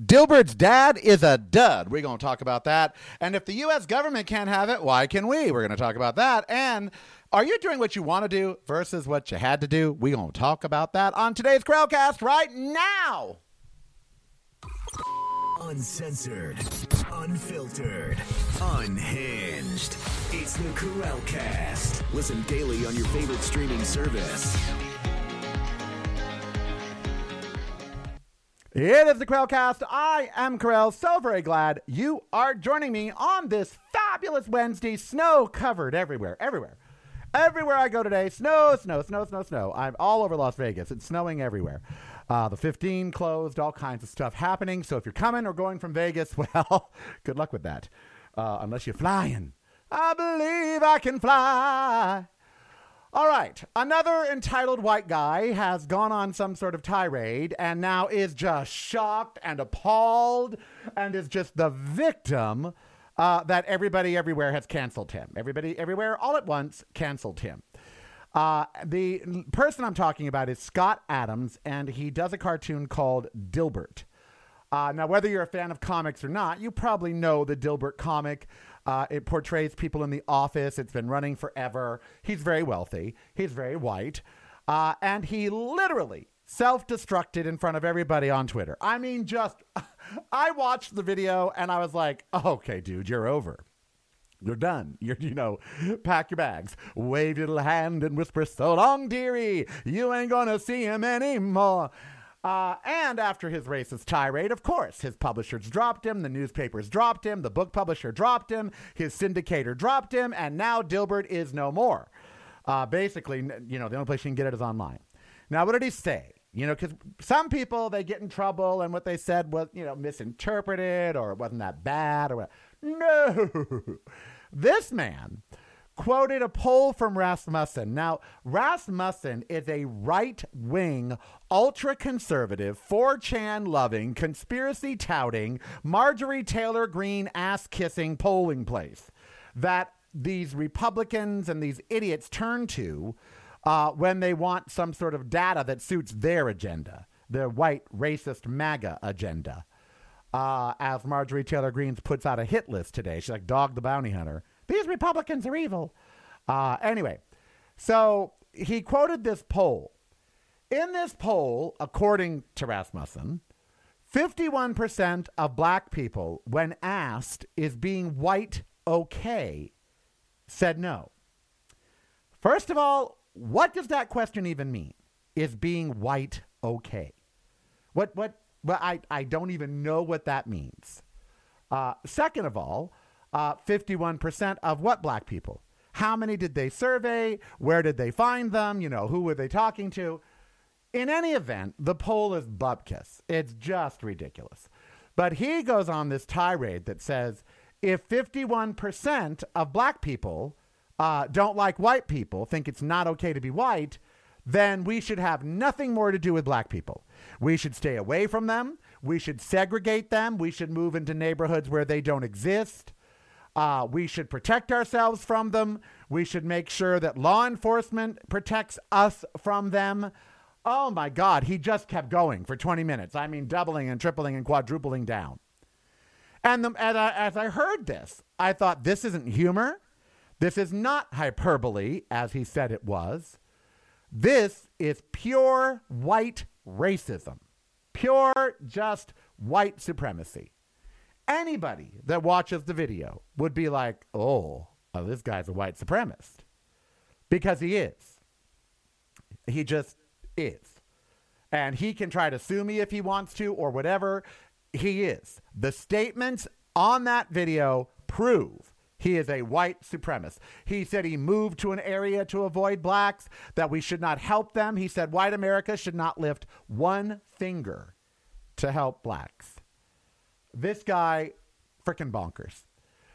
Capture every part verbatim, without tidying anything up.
Dilbert's dad is a dud. We're going to talk about that. And if the U S government can't have it, why can we? We're going to talk about that. And are you doing what you want to do versus what you had to do? We're going to talk about that on today's Crowdcast right now. Uncensored, unfiltered, unhinged. It's the Corralcast. Listen daily on your favorite streaming service. It is the Corralcast. I am Corral. So very glad you are joining me on this fabulous Wednesday. Snow covered everywhere, everywhere. Everywhere I go today, snow, snow, snow, snow, snow. I'm all over Las Vegas. It's snowing everywhere. Uh, the fifteen closed, all kinds of stuff happening. So if you're coming or going from Vegas, well, good luck with that. Uh, unless you're flying. I believe I can fly. All right. Another entitled white guy has gone on some sort of tirade and now is just shocked and appalled and is just the victim Uh, that everybody everywhere has canceled him. Everybody everywhere all at once canceled him. Uh, the person I'm talking about is Scott Adams, and he does a cartoon called Dilbert. Uh, now, whether you're a fan of comics or not, you probably know the Dilbert comic. Uh, it portrays people in the office. It's been running forever. He's very wealthy. He's very white. Uh, and he literally self-destructed in front of everybody on Twitter. I mean, just... I watched the video and I was like, okay, dude, you're over. You're done. You're, you know, pack your bags, wave your little hand and whisper, so long, dearie. You ain't going to see him anymore. Uh, and after his racist tirade, of course, his publishers dropped him. The newspapers dropped him. The book publisher dropped him. His syndicator dropped him. And now Dilbert is no more. Uh, basically, you know, the only place you can get it is online. Now, what did he say? You know, because some people, they get in trouble and what they said was, you know, misinterpreted or it wasn't that bad or whatever. No. This man quoted a poll from Rasmussen. Now, Rasmussen is a right-wing, ultra-conservative, four chan-loving, conspiracy-touting, Marjorie Taylor Greene ass-kissing polling place that these Republicans and these idiots turn to Uh, when they want some sort of data that suits their agenda, their white racist MAGA agenda. Uh, as Marjorie Taylor Greene puts out a hit list today, she's like, Dog the Bounty Hunter. These Republicans are evil. Uh, anyway, so he quoted this poll. In this poll, according to Rasmussen, fifty-one percent of black people, when asked, is being white okay, said no. First of all, what does that question even mean? Is being white okay? What, what, well, I, I don't even know what that means. Uh, second of all, uh, fifty-one percent of what black people? How many did they survey? Where did they find them? You know, who were they talking to? In any event, the poll is bupkis. It's just ridiculous. But he goes on this tirade that says, if fifty-one percent of black people Uh, don't like white people, think it's not okay to be white, then we should have nothing more to do with black people. We should stay away from them. We should segregate them. We should move into neighborhoods where they don't exist. Uh, we should protect ourselves from them. We should make sure that law enforcement protects us from them. Oh my God, he just kept going for twenty minutes. I mean, doubling and tripling and quadrupling down. And, the, and I, as I heard this, I thought, this isn't humor. This is not hyperbole, as he said it was. This is pure white racism, pure just white supremacy. Anybody that watches the video would be like, oh, oh, this guy's a white supremacist, because he is. He just is. And he can try to sue me if he wants to or whatever. He is. The statements on that video prove he is a white supremacist. He said he moved to an area to avoid blacks, that we should not help them. He said white America should not lift one finger to help blacks. This guy, freaking bonkers.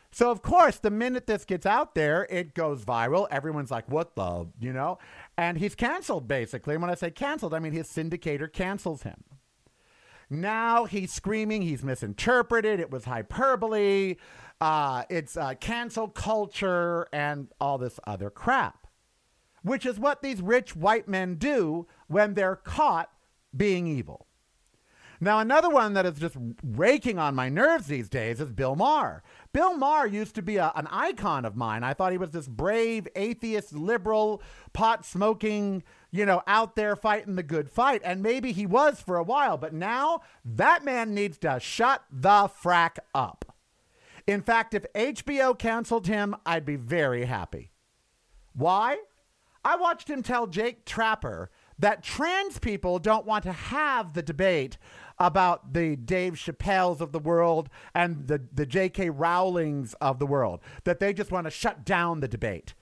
So, of course, the minute this gets out there, it goes viral. Everyone's like, what the, you know? And he's canceled, basically. And when I say canceled, I mean his syndicator cancels him. Now he's screaming, he's misinterpreted, it was hyperbole, uh, it's uh, cancel culture, and all this other crap, which is what these rich white men do when they're caught being evil. Now, another one that is just raking on my nerves these days is Bill Maher. Bill Maher used to be a, an icon of mine. I thought he was this brave, atheist, liberal, pot-smoking, you know, out there fighting the good fight. And maybe he was for a while. But now that man needs to shut the frack up. In fact, if H B O canceled him, I'd be very happy. Why? I watched him tell Jake Tapper that trans people don't want to have the debate about the Dave Chappelle's of the world and the, the J K. Rowling's of the world, that they just want to shut down the debate.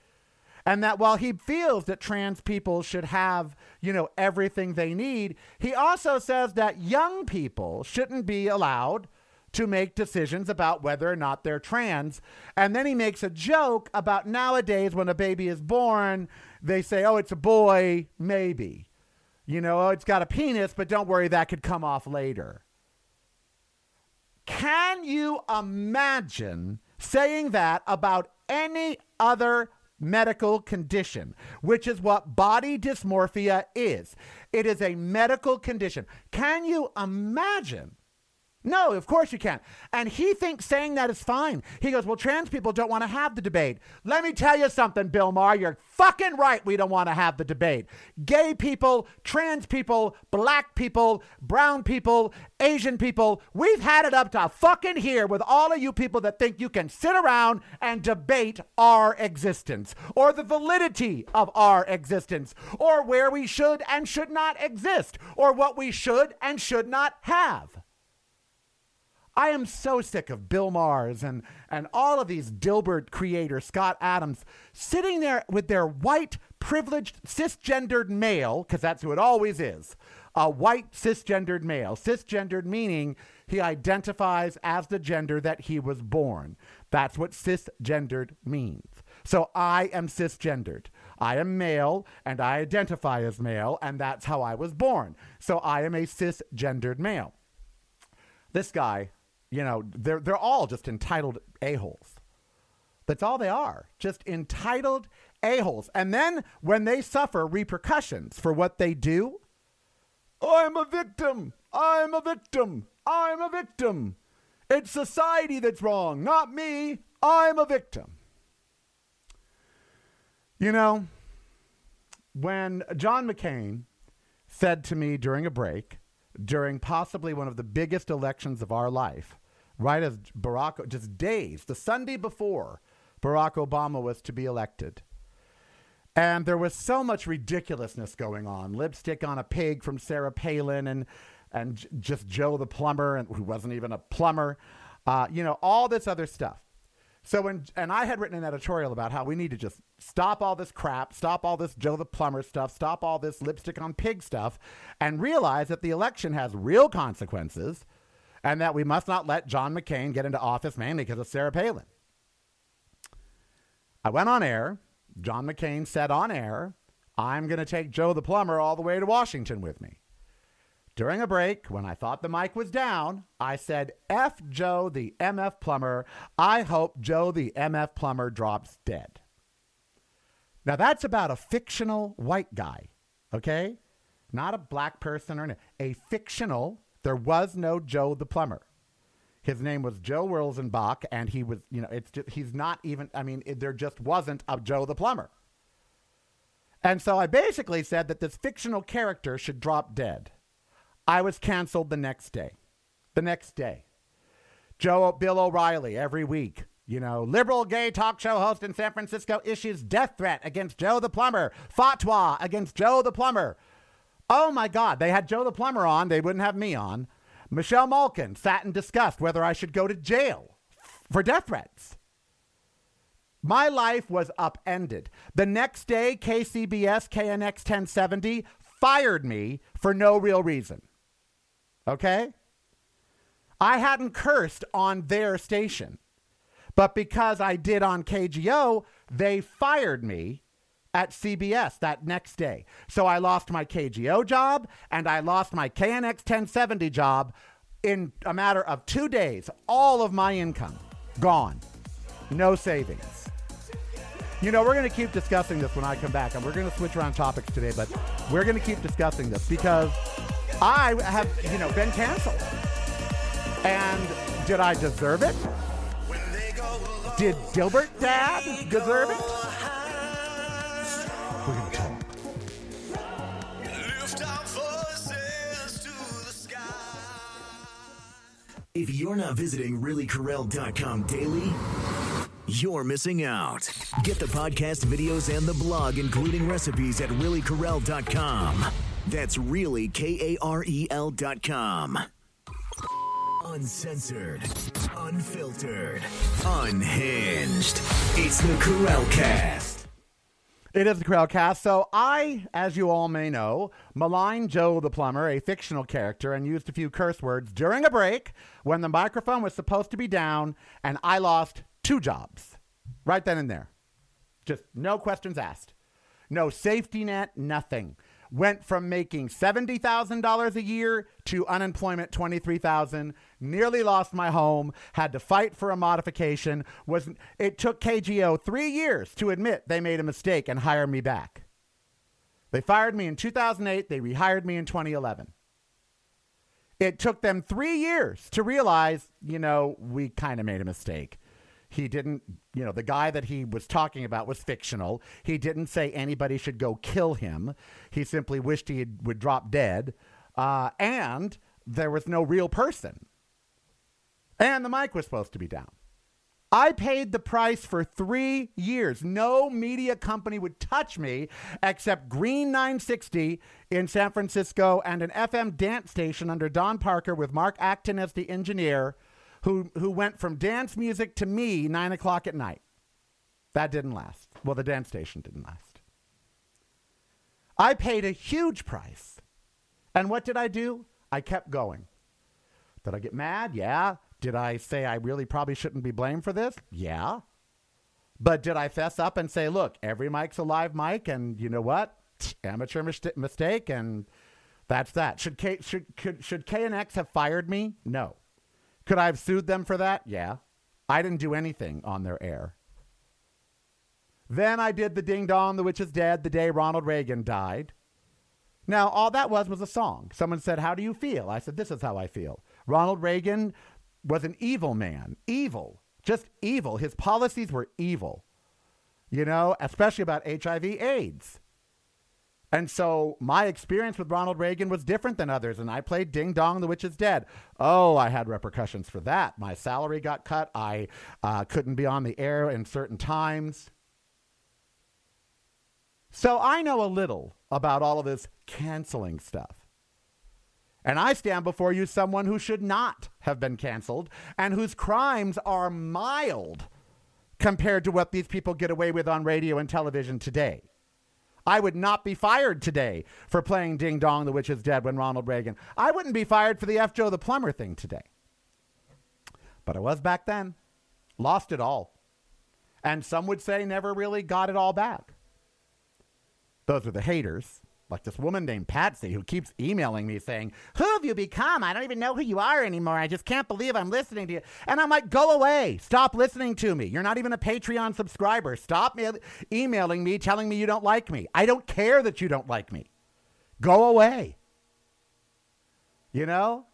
And that while he feels that trans people should have, you know, everything they need, he also says that young people shouldn't be allowed to make decisions about whether or not they're trans. And then he makes a joke about nowadays when a baby is born, they say, oh, it's a boy, maybe. You know, oh, it's got a penis, but don't worry, that could come off later. Can you imagine saying that about any other medical condition, which is what body dysmorphia is? It is a medical condition. Can you imagine? No, of course you can't. And he thinks saying that is fine. He goes, well, trans people don't want to have the debate. Let me tell you something, Bill Maher. You're fucking right we don't want to have the debate. Gay people, trans people, black people, brown people, Asian people, we've had it up to fucking here with all of you people that think you can sit around and debate our existence or the validity of our existence or where we should and should not exist or what we should and should not have. I am so sick of Bill Maher's and, and all of these Dilbert creators, Scott Adams, sitting there with their white, privileged, cisgendered male, because that's who it always is, a white cisgendered male. Cisgendered meaning he identifies as the gender that he was born. That's what cisgendered means. So I am cisgendered. I am male and I identify as male, and that's how I was born. So I am a cisgendered male. This guy... You know, they're they're all just entitled a-holes. That's all they are, just entitled a-holes. And then when they suffer repercussions for what they do, I'm a victim, I'm a victim, I'm a victim. It's society that's wrong, not me. I'm a victim. You know, when John McCain said to me during a break, during possibly one of the biggest elections of our life, right as Barack, just days, the Sunday before Barack Obama was to be elected. And there was so much ridiculousness going on. Lipstick on a pig from Sarah Palin and and just Joe the Plumber, and who wasn't even a plumber, uh, you know, all this other stuff. So when, and I had written an editorial about how we need to just stop all this crap, stop all this Joe the Plumber stuff, stop all this lipstick on pig stuff, and realize that the election has real consequences, and that we must not let John McCain get into office mainly because of Sarah Palin. I went on air. John McCain said on air, I'm going to take Joe the Plumber all the way to Washington with me. During a break, when I thought the mic was down, I said, F Joe the M F Plumber. I hope Joe the M F Plumber drops dead. Now, that's about a fictional white guy, okay? Not a black person or a fictional. There was no Joe the Plumber. His name was Joe Rosenbach, and he was, you know, it's just, he's not even, I mean, it, there just wasn't a Joe the Plumber. And so I basically said that this fictional character should drop dead. I was canceled the next day. The next day. Joe, Bill O'Reilly every week. You know, liberal gay talk show host in San Francisco issues death threat against Joe the Plumber. Fatwa against Joe the Plumber. Oh, my God. They had Joe the Plumber on. They wouldn't have me on. Michelle Malkin sat and discussed whether I should go to jail for death threats. My life was upended. The next day, K C B S, K N X ten seventy fired me for no real reason. Okay? I hadn't cursed on their station. But because I did on K G O, they fired me at C B S that next day. So I lost my K G O job and I lost my K N X ten seventy job in a matter of two days. All of my income gone. No savings. You know, we're going to keep discussing this when I come back. And we're going to switch around topics today, but we're going to keep discussing this because I have, you know, been canceled. And did I deserve it? Did Dilbert Dad deserve it? We're going to talk. If you're not visiting Really Correll dot com daily, you're missing out. Get the podcast, videos, and the blog, including recipes, at Really Correll dot com. That's really K A R E L dot com. Uncensored, unfiltered, unhinged. It's the Correllcast. It is the Correllcast. So I, as you all may know, maligned Joe the Plumber, a fictional character, and used a few curse words during a break when the microphone was supposed to be down, and I lost two jobs right then and there. Just no questions asked. No safety net, nothing. Went from making seventy thousand dollars a year to unemployment twenty-three thousand dollars, nearly lost my home, had to fight for a modification. Was it took K G O three years to admit they made a mistake and hire me back. They fired me in two thousand eight. They rehired me in twenty eleven. It took them three years to realize, you know, we kind of made a mistake. He didn't, you know, the guy that he was talking about was fictional. He didn't say anybody should go kill him. He simply wished he had, would drop dead. Uh, and there was no real person. And the mic was supposed to be down. I paid the price for three years. No media company would touch me except Green nine sixty in San Francisco and an F M dance station under Don Parker with Mark Acton as the engineer, Who who went from dance music to me nine o'clock at night. That didn't last. Well, the dance station didn't last. I paid a huge price. And what did I do? I kept going. Did I get mad? Yeah. Did I say I really probably shouldn't be blamed for this? Yeah. But did I fess up and say, look, every mic's a live mic, and you know what? Amateur mis- mistake, and that's that. Should K- should, should should K N X have fired me? No. Could I have sued them for that? Yeah. I didn't do anything on their air. Then I did the Ding Dong, the Witch is Dead, the day Ronald Reagan died. Now, all that was was a song. Someone said, how do you feel? I said, this is how I feel. Ronald Reagan was an evil man. Evil. Just evil. His policies were evil. You know, especially about H I V AIDS. And so my experience with Ronald Reagan was different than others, and I played Ding Dong, the Witch is Dead. Oh, I had repercussions for that. My salary got cut. I uh, couldn't be on the air in certain times. So I know a little about all of this canceling stuff. And I stand before you someone who should not have been canceled and whose crimes are mild compared to what these people get away with on radio and television today. I would not be fired today for playing Ding Dong, the Witch is Dead when Ronald Reagan. I wouldn't be fired for the F. Joe the Plumber thing today. But I was back then. Lost it all. And some would say never really got it all back. Those are the haters, like this woman named Patsy who keeps emailing me saying, who have you become? I don't even know who you are anymore. I just can't believe I'm listening to you. And I'm like, go away. Stop listening to me. You're not even a Patreon subscriber. Stop me- emailing me, telling me you don't like me. I don't care that you don't like me. Go away. You know?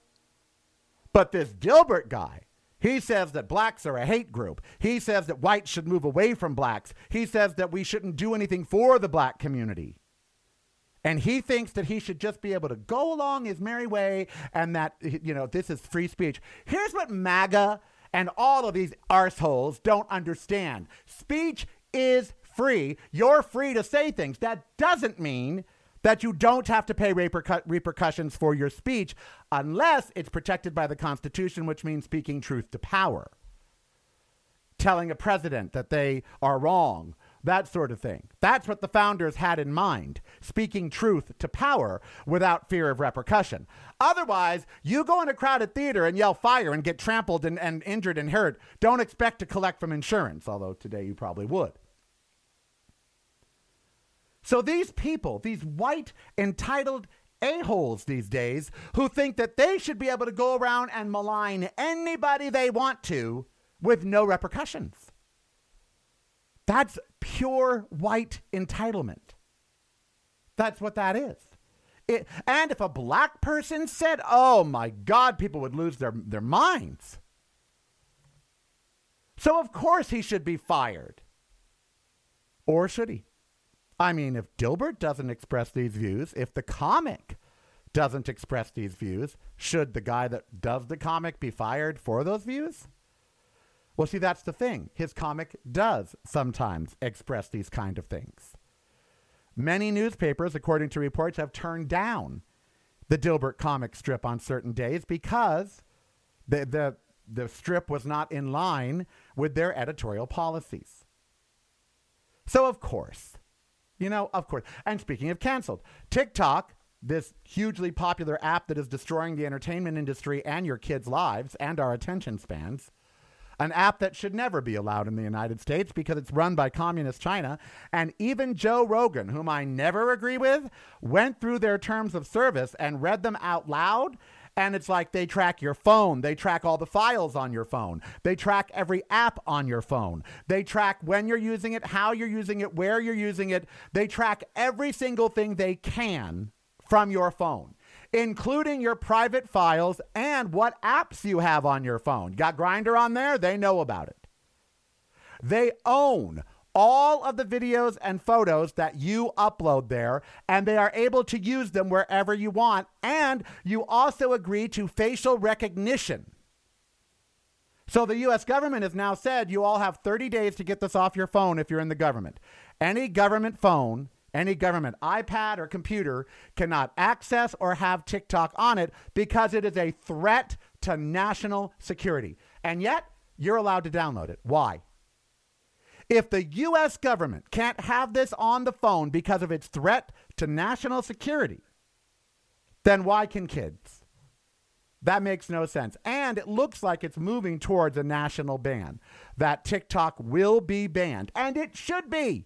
But this Dilbert guy, he says that blacks are a hate group. He says that whites should move away from blacks. He says that we shouldn't do anything for the black community. And he thinks that he should just be able to go along his merry way and that, you know, this is free speech. Here's what MAGA and all of these arseholes don't understand. Speech is free. You're free to say things. That doesn't mean that you don't have to pay repercu- repercussions for your speech unless it's protected by the Constitution, which means speaking truth to power. Telling a president that they are wrong. That sort of thing. That's what the founders had in mind. Speaking truth to power without fear of repercussion. Otherwise, you go in a crowded theater and yell fire and get trampled and, and injured and hurt. Don't expect to collect from insurance, although today you probably would. So these people, these white entitled a-holes these days who think that they should be able to go around and malign anybody they want to with no repercussions. That's pure white entitlement. That's what that is. It, and if a black person said, oh, my God, people would lose their, their minds. So, of course, he should be fired. Or should he? I mean, if Dilbert doesn't express these views, if the comic doesn't express these views, should the guy that does the comic be fired for those views? Well, see, that's the thing. His comic does sometimes express these kind of things. Many newspapers, according to reports, have turned down the Dilbert comic strip on certain days because the the, the strip was not in line with their editorial policies. So, of course, you know, of course. And speaking of canceled, TikTok, this hugely popular app that is destroying the entertainment industry and your kids' lives and our attention spans, an app that should never be allowed in the United States because it's run by communist China. And even Joe Rogan, whom I never agree with, went through their terms of service and read them out loud. And it's like they track your phone. They track all the files on your phone. They track every app on your phone. They track when you're using it, how you're using it, where you're using it. They track every single thing they can from your phone, including your private files and what apps you have on your phone. Got Grindr on there? They know about it. They own all of the videos and photos that you upload there, and they are able to use them wherever you want. And you also agree to facial recognition. So the U S government has now said you all have thirty days to get this off your phone if you're in the government. Any government phone, any government iPad or computer cannot access or have TikTok on it because it is a threat to national security. And yet you're allowed to download it. Why? If the U S government can't have this on the phone because of its threat to national security, then why can kids? That makes no sense. And it looks like it's moving towards a national ban, that TikTok will be banned. And it should be.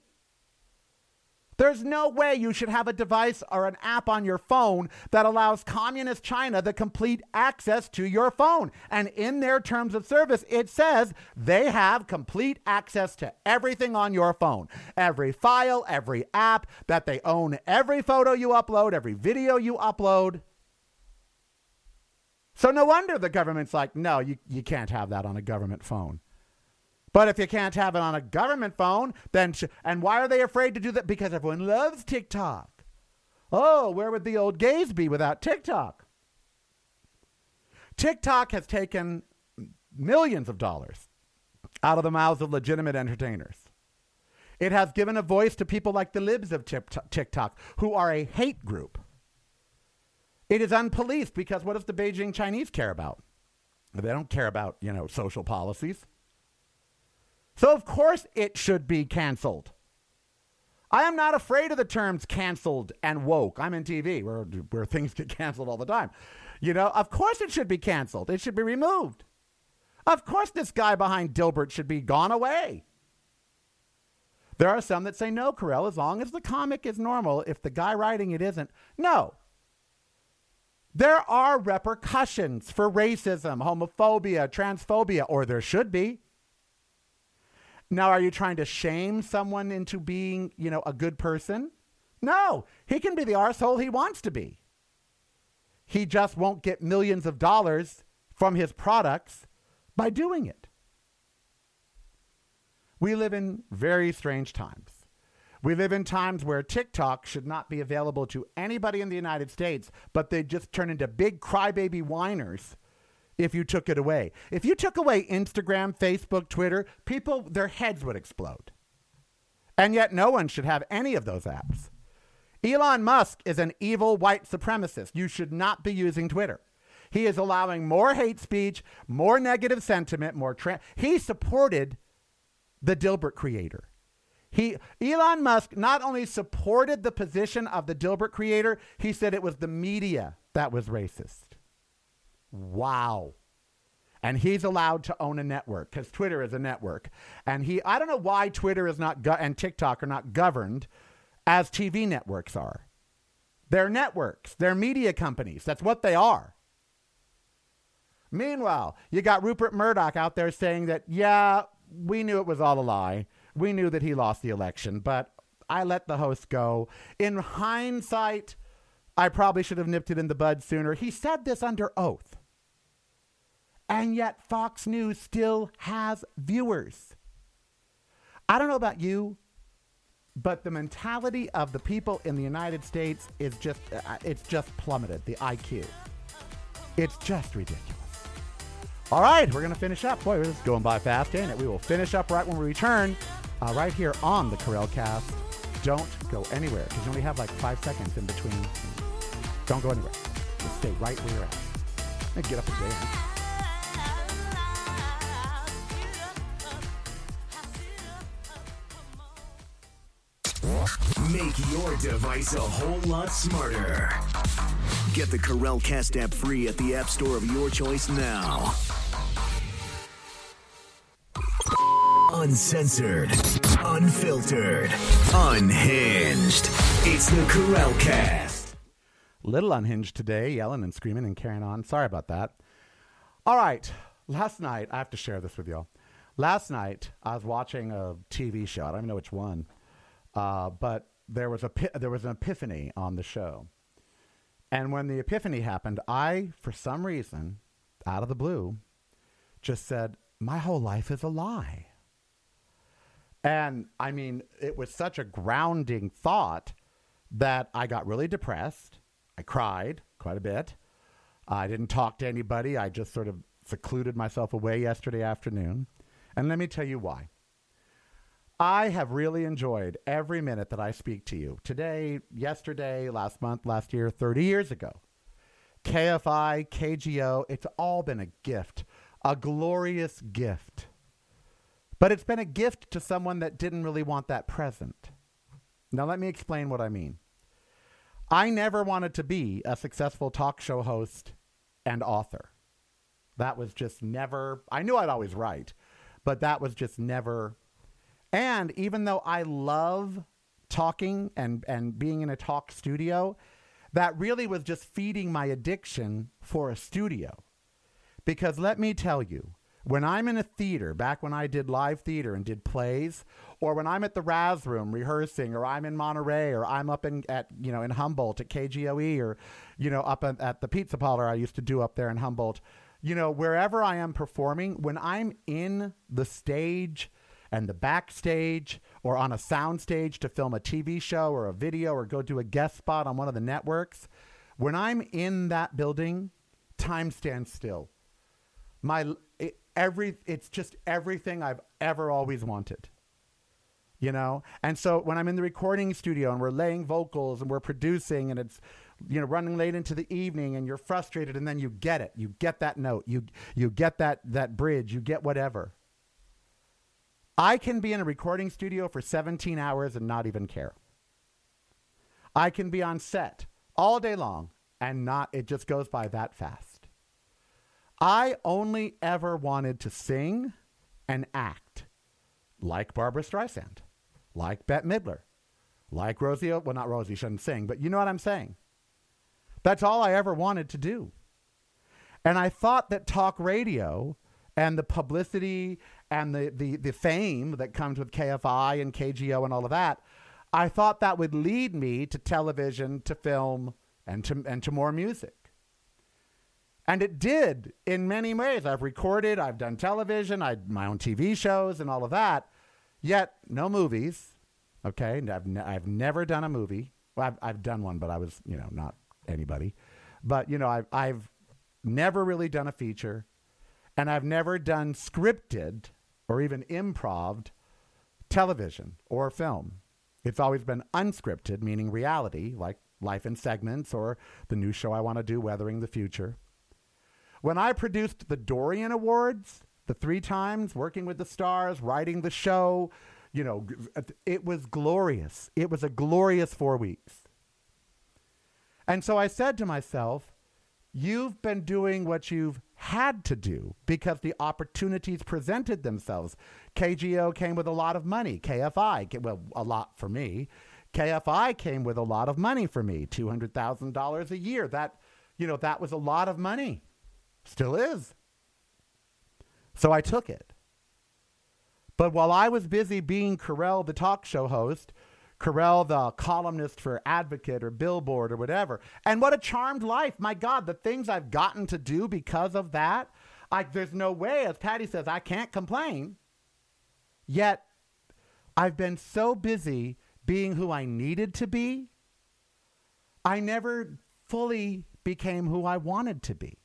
There's no way you should have a device or an app on your phone that allows communist China the complete access to your phone. And in their terms of service, it says they have complete access to everything on your phone, every file, every app, that they own every photo you upload, every video you upload. So no wonder the government's like, no, you, you can't have that on a government phone. But if you can't have it on a government phone, then sh- and why are they afraid to do that? Because everyone loves TikTok. Oh, where would the old gays be without TikTok? TikTok has taken millions of dollars out of the mouths of legitimate entertainers. It has given a voice to people like the libs of TikTok, who are a hate group. It is unpoliced because what does the Beijing Chinese care about? They don't care about, you know, social policies. So, of course, it should be canceled. I am not afraid of the terms canceled and woke. I'm in T V where, where things get canceled all the time. You know, of course it should be canceled. It should be removed. Of course this guy behind Dilbert should be gone away. There are some that say, no, Carell, as long as the comic is normal, if the guy writing it isn't, no. There are repercussions for racism, homophobia, transphobia, or there should be. Now, are you trying to shame someone into being, you know, a good person? No, he can be the arsehole he wants to be. He just won't get millions of dollars from his products by doing it. We live in very strange times. We live in times where TikTok should not be available to anybody in the United States, but they just turn into big crybaby whiners if you took it away. If you took away Instagram, Facebook, Twitter, people, their heads would explode. And yet no one should have any of those apps. Elon Musk is an evil white supremacist. You should not be using Twitter. He is allowing more hate speech, more negative sentiment, more tra- he supported the Dilbert creator. He, Elon Musk not only supported the position of the Dilbert creator, he said it was the media that was racist. Wow. And he's allowed to own a network because Twitter is a network. And he, I don't know why Twitter is not, go- and TikTok are not governed as T V networks are. They're networks, they're media companies. That's what they are. Meanwhile, you got Rupert Murdoch out there saying that, yeah, we knew it was all a lie. We knew that he lost the election, but I let the host go. In hindsight, I probably should have nipped it in the bud sooner. He said this under oath. And yet Fox News still has viewers. I don't know about you, but the mentality of the people in the United States is just, uh, it's just plummeted, the I Q. It's just ridiculous. All right, we're going to finish up. Boy, this is going by fast, ain't it? We will finish up right when we return, uh, right here on the Corralcast. Don't go anywhere, because you only have like five seconds in between. Don't go anywhere. Just stay right where you're at. And get up and dance. Make your device a whole lot smarter. Get the Corralcast app free at the App Store of your choice now. Uncensored, unfiltered, unhinged. It's the Corralcast. Little unhinged today, yelling and screaming and carrying on. Sorry about that. All right. Last night, I have to share this with y'all. Last night, I was watching a T V show. I don't even know which one. Uh, but there was a there was an epiphany on the show. And when the epiphany happened, I, for some reason, out of the blue, just said, my whole life is a lie. And I mean, it was such a grounding thought that I got really depressed. I cried quite a bit. I didn't talk to anybody. I just sort of secluded myself away yesterday afternoon. And let me tell you why. I have really enjoyed every minute that I speak to you. Today, yesterday, last month, last year, thirty years ago. K F I, K G O, it's all been a gift, a glorious gift. But it's been a gift to someone that didn't really want that present. Now, let me explain what I mean. I never wanted to be a successful talk show host and author. That was just never, I knew I'd always write, but that was just never. And even though I love talking and, and being in a talk studio, that really was just feeding my addiction for a studio. Because let me tell you, when I'm in a theater, back when I did live theater and did plays, or when I'm at the Raz Room rehearsing, or I'm in Monterey, or I'm up in at you know in Humboldt at K G O E, or you know up at, at the Pizza Parlor I used to do up there in Humboldt, you know wherever I am performing, when I'm in the stage and the backstage or on a sound stage to film a T V show or a video or go do a guest spot on one of the networks, when I'm in that building, time stands still. My it, every it's just everything I've ever always wanted, you know? And so when I'm in the recording studio and we're laying vocals and we're producing and it's, you know, running late into the evening and you're frustrated and then you get it, you get that note, you, you get that, that bridge, you get whatever. I can be in a recording studio for seventeen hours and not even care. I can be on set all day long and not, it just goes by that fast. I only ever wanted to sing and act like Barbra Streisand, like Bette Midler, like Rosie. Well, not Rosie, shouldn't sing, but you know what I'm saying? That's all I ever wanted to do. And I thought that talk radio and the publicity and the, the, the fame that comes with K F I and K G O and all of that, I thought that would lead me to television, to film, and to, and to more music. And it did in many ways. I've recorded, I've done television, I my own T V shows and all of that, yet no movies, okay? And I've, ne- I've never done a movie. Well, I've, I've done one, but I was, you know, not anybody. But, you know, I've, I've never really done a feature, and I've never done scripted or even improv television or film. It's always been unscripted, meaning reality, like Life in Segments or the new show I want to do, Weathering the Future. When I produced the Dorian Awards, the three times, working with the stars, writing the show, you know, it was glorious. It was a glorious four weeks. And so I said to myself, you've been doing what you've had to do because the opportunities presented themselves. K G O came with a lot of money. K F I, well, a lot for me. K F I came with a lot of money for me, two hundred thousand dollars a year. That, you know, that was a lot of money. Still is. So I took it. But while I was busy being Correll, the talk show host, Carell, the columnist for Advocate or Billboard or whatever. And what a charmed life. My God, the things I've gotten to do because of that. Like, there's no way, as Patty says, I can't complain. Yet, I've been so busy being who I needed to be, I never fully became who I wanted to be.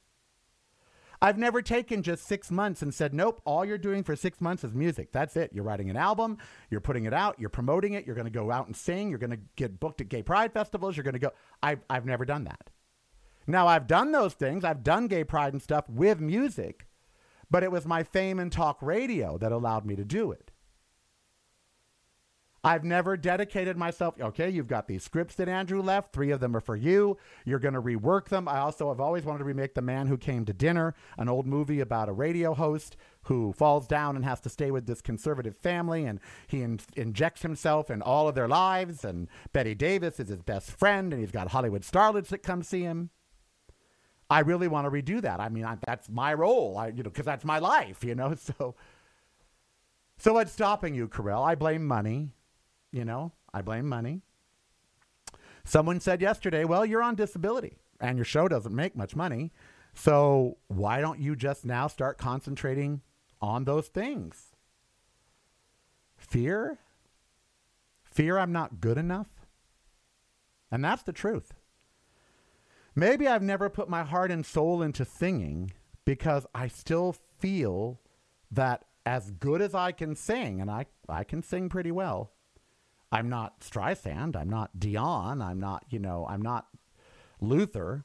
I've never taken just six months and said, nope, all you're doing for six months is music. That's it. You're writing an album. You're putting it out. You're promoting it. You're going to go out and sing. You're going to get booked at gay pride festivals. You're going to go. I've, I've never done that. Now, I've done those things. I've done gay pride and stuff with music, but it was my fame and talk radio that allowed me to do it. I've never dedicated myself. Okay, you've got these scripts that Andrew left. Three of them are for you. You're going to rework them. I also have always wanted to remake The Man Who Came to Dinner, an old movie about a radio host who falls down and has to stay with this conservative family, and he in- injects himself in all of their lives, and Betty Davis is his best friend, and he's got Hollywood starlets that come see him. I really want to redo that. I mean, I, that's my role, I, you know, because that's my life, you know. So, so what's stopping you, Carell? I blame money. You know, I blame money. Someone said yesterday, well, you're on disability and your show doesn't make much money. So why don't you just now start concentrating on those things? Fear? Fear I'm not good enough? And that's the truth. Maybe I've never put my heart and soul into singing because I still feel that as good as I can sing, and I, I can sing pretty well, I'm not Streisand, I'm not Dion, I'm not, you know, I'm not Luther.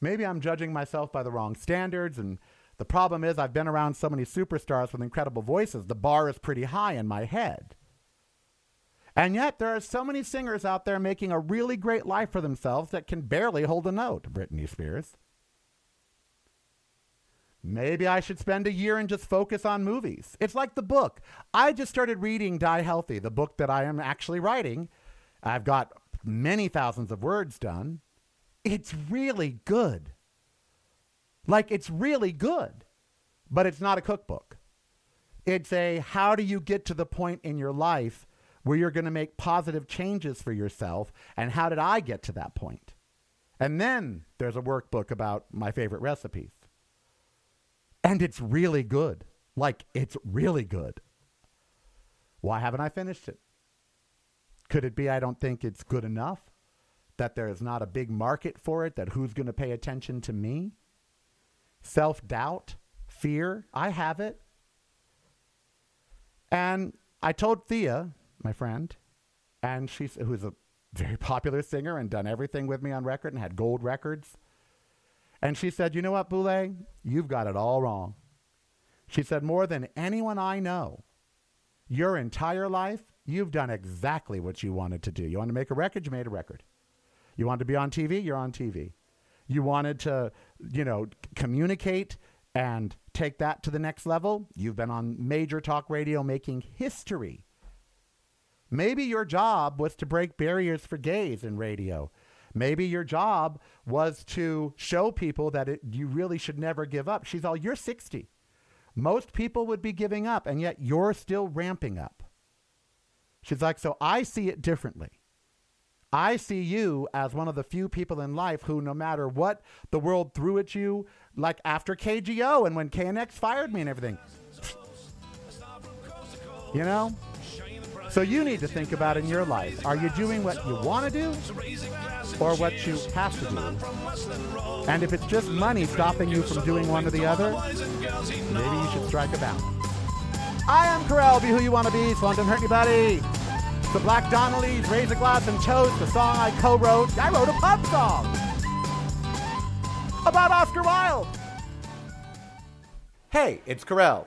Maybe I'm judging myself by the wrong standards, and the problem is I've been around so many superstars with incredible voices, the bar is pretty high in my head. And yet there are so many singers out there making a really great life for themselves that can barely hold a note, Britney Spears. Maybe I should spend a year and just focus on movies. It's like the book. I just started reading Die Healthy, the book that I am actually writing. I've got many thousands of words done. It's really good. Like, it's really good, but it's not a cookbook. It's a how do you get to the point in your life where you're going to make positive changes for yourself, and how did I get to that point? And then there's a workbook about my favorite recipes. And it's really good. Like, it's really good. Why haven't I finished it? Could it be I don't think it's good enough? That there is not a big market for it? That who's going to pay attention to me? Self-doubt, fear, I have it. And I told Thea, my friend, and she's who's a very popular singer and done everything with me on record and had gold records. And she said, you know what, Boulay? You've got it all wrong. She said, more than anyone I know, your entire life, you've done exactly what you wanted to do. You wanted to make a record, you made a record. You wanted to be on T V, you're on T V. You wanted to, you know, communicate and take that to the next level. You've been on major talk radio making history. Maybe your job was to break barriers for gays in radio. Maybe your job was to show people that it, you really should never give up. She's all, you're sixty. Most people would be giving up, and yet you're still ramping up. She's like, so I see it differently. I see you as one of the few people in life who, no matter what the world threw at you, like after K G O and when K N X fired me and everything, you know? So you need to think about in your life, are you doing what you want to do or what you have to do? And if it's just money stopping you from doing one or the other, maybe you should strike a balance. I am Carell, be who you want to be, so don't hurt anybody. The Black Donnellys, Raise a Glass and Toast, the song I co-wrote. I wrote a pop song about Oscar Wilde. Hey, it's Carell.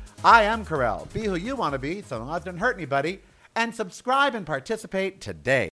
I am Carell. Be who you want to be, so long as it doesn't hurt anybody. And subscribe and participate today.